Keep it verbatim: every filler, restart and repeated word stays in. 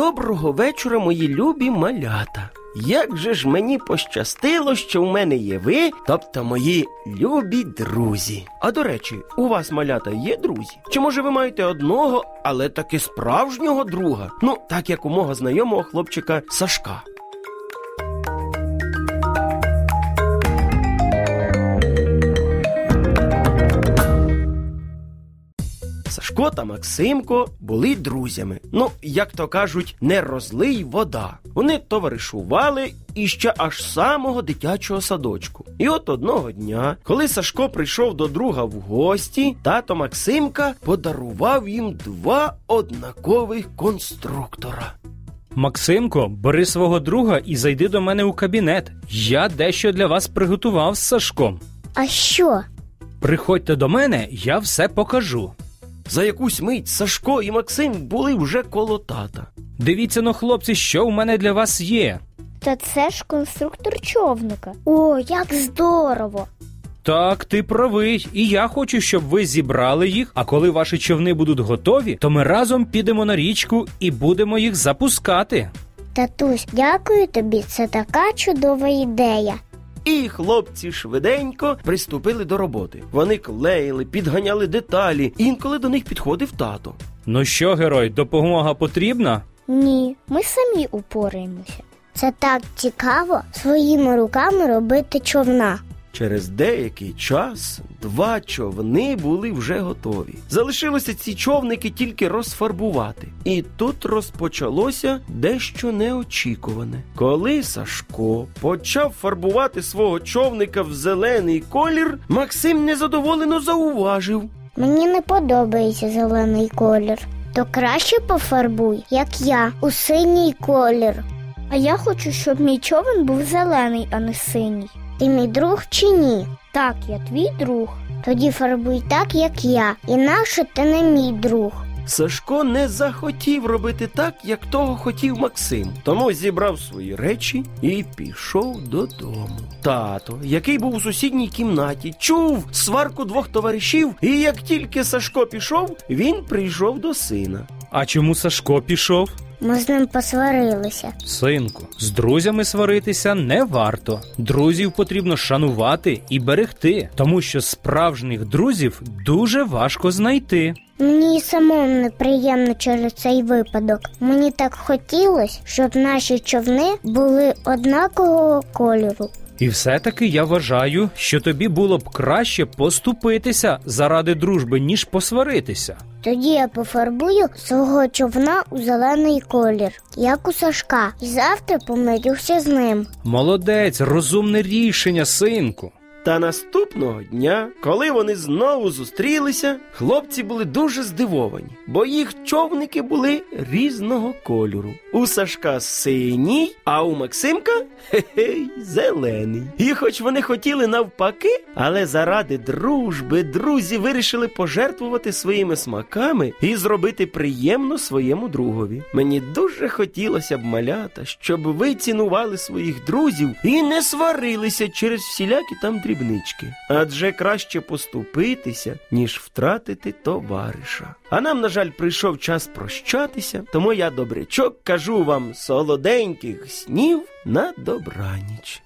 Доброго вечора, мої любі малята. Як же ж мені пощастило, що в мене є ви, тобто мої любі друзі. А до речі, у вас, малята, є друзі? Чи може ви маєте одного, але таки справжнього друга? Ну, так як у мого знайомого хлопчика Сашка. Сашко та Максимко були друзями. Ну, як то кажуть, не розлий вода. Вони товаришували і ще аж самого дитячого садочку. І от одного дня, коли Сашко прийшов до друга в гості, тато Максимка подарував їм два однакових конструктора. «Максимко, бери свого друга і зайди до мене у кабінет. Я дещо для вас приготував з Сашком». «А що?» «Приходьте до мене, я все покажу». За якусь мить Сашко і Максим були вже коло тата. «Дивіться, ну, хлопці, що в мене для вас є». «Та це ж конструктор човника. О, як здорово!» «Так, ти правий. І я хочу, щоб ви зібрали їх, а коли ваші човни будуть готові, то ми разом підемо на річку і будемо їх запускати». «Татусь, дякую тобі, це така чудова ідея». І хлопці швиденько приступили до роботи. Вони клеїли, підганяли деталі, інколи до них підходив тато. «Ну що, герой, допомога потрібна?» «Ні, ми самі упораємося. Це так цікаво, своїми руками робити човна». Через деякий час два човни були вже готові. Залишилося ці човники тільки розфарбувати. І тут розпочалося дещо неочікуване. Коли Сашко почав фарбувати свого човника в зелений колір, Максим незадоволено зауважив: «Мені не подобається зелений колір. То краще пофарбуй, як я, у синій колір. А я хочу, щоб мій човен був зелений, а не синій». «Ти мій друг чи ні?» «Так, я твій друг». «Тоді фарбуй так, як я, інакше ти не мій друг». Сашко не захотів робити так, як того хотів Максим, тому зібрав свої речі і пішов додому. Тато, який був у сусідній кімнаті, чув сварку двох товаришів, і як тільки Сашко пішов, він прийшов до сина. «А чому Сашко пішов?» «Ми з ним посварилися». «Синку, з друзями сваритися не варто. Друзів потрібно шанувати і берегти, тому що справжніх друзів дуже важко знайти». «Мені самому неприємно через цей випадок. Мені так хотілось, щоб наші човни були однакового кольору». «І все-таки я вважаю, що тобі було б краще поступитися заради дружби, ніж посваритися». «Тоді я пофарбую свого човна у зелений колір, як у Сашка, і завтра помирюся з ним». «Молодець, розумне рішення, синку». Та наступного дня, коли вони знову зустрілися, хлопці були дуже здивовані, бо їх човники були різного кольору. У Сашка синій, а у Максимка хе-хе, зелений. І хоч вони хотіли навпаки, але заради дружби друзі вирішили пожертвувати своїми смаками і зробити приємно своєму другові. Мені дуже хотілося б, малята, щоб ви цінували своїх друзів і не сварилися через всілякі там дрібнички. Адже краще поступитися, ніж втратити товариша. А нам, на жаль, прийшов час прощатися, тому я, добрячок, кажу вам солоденьких снів на добраніч.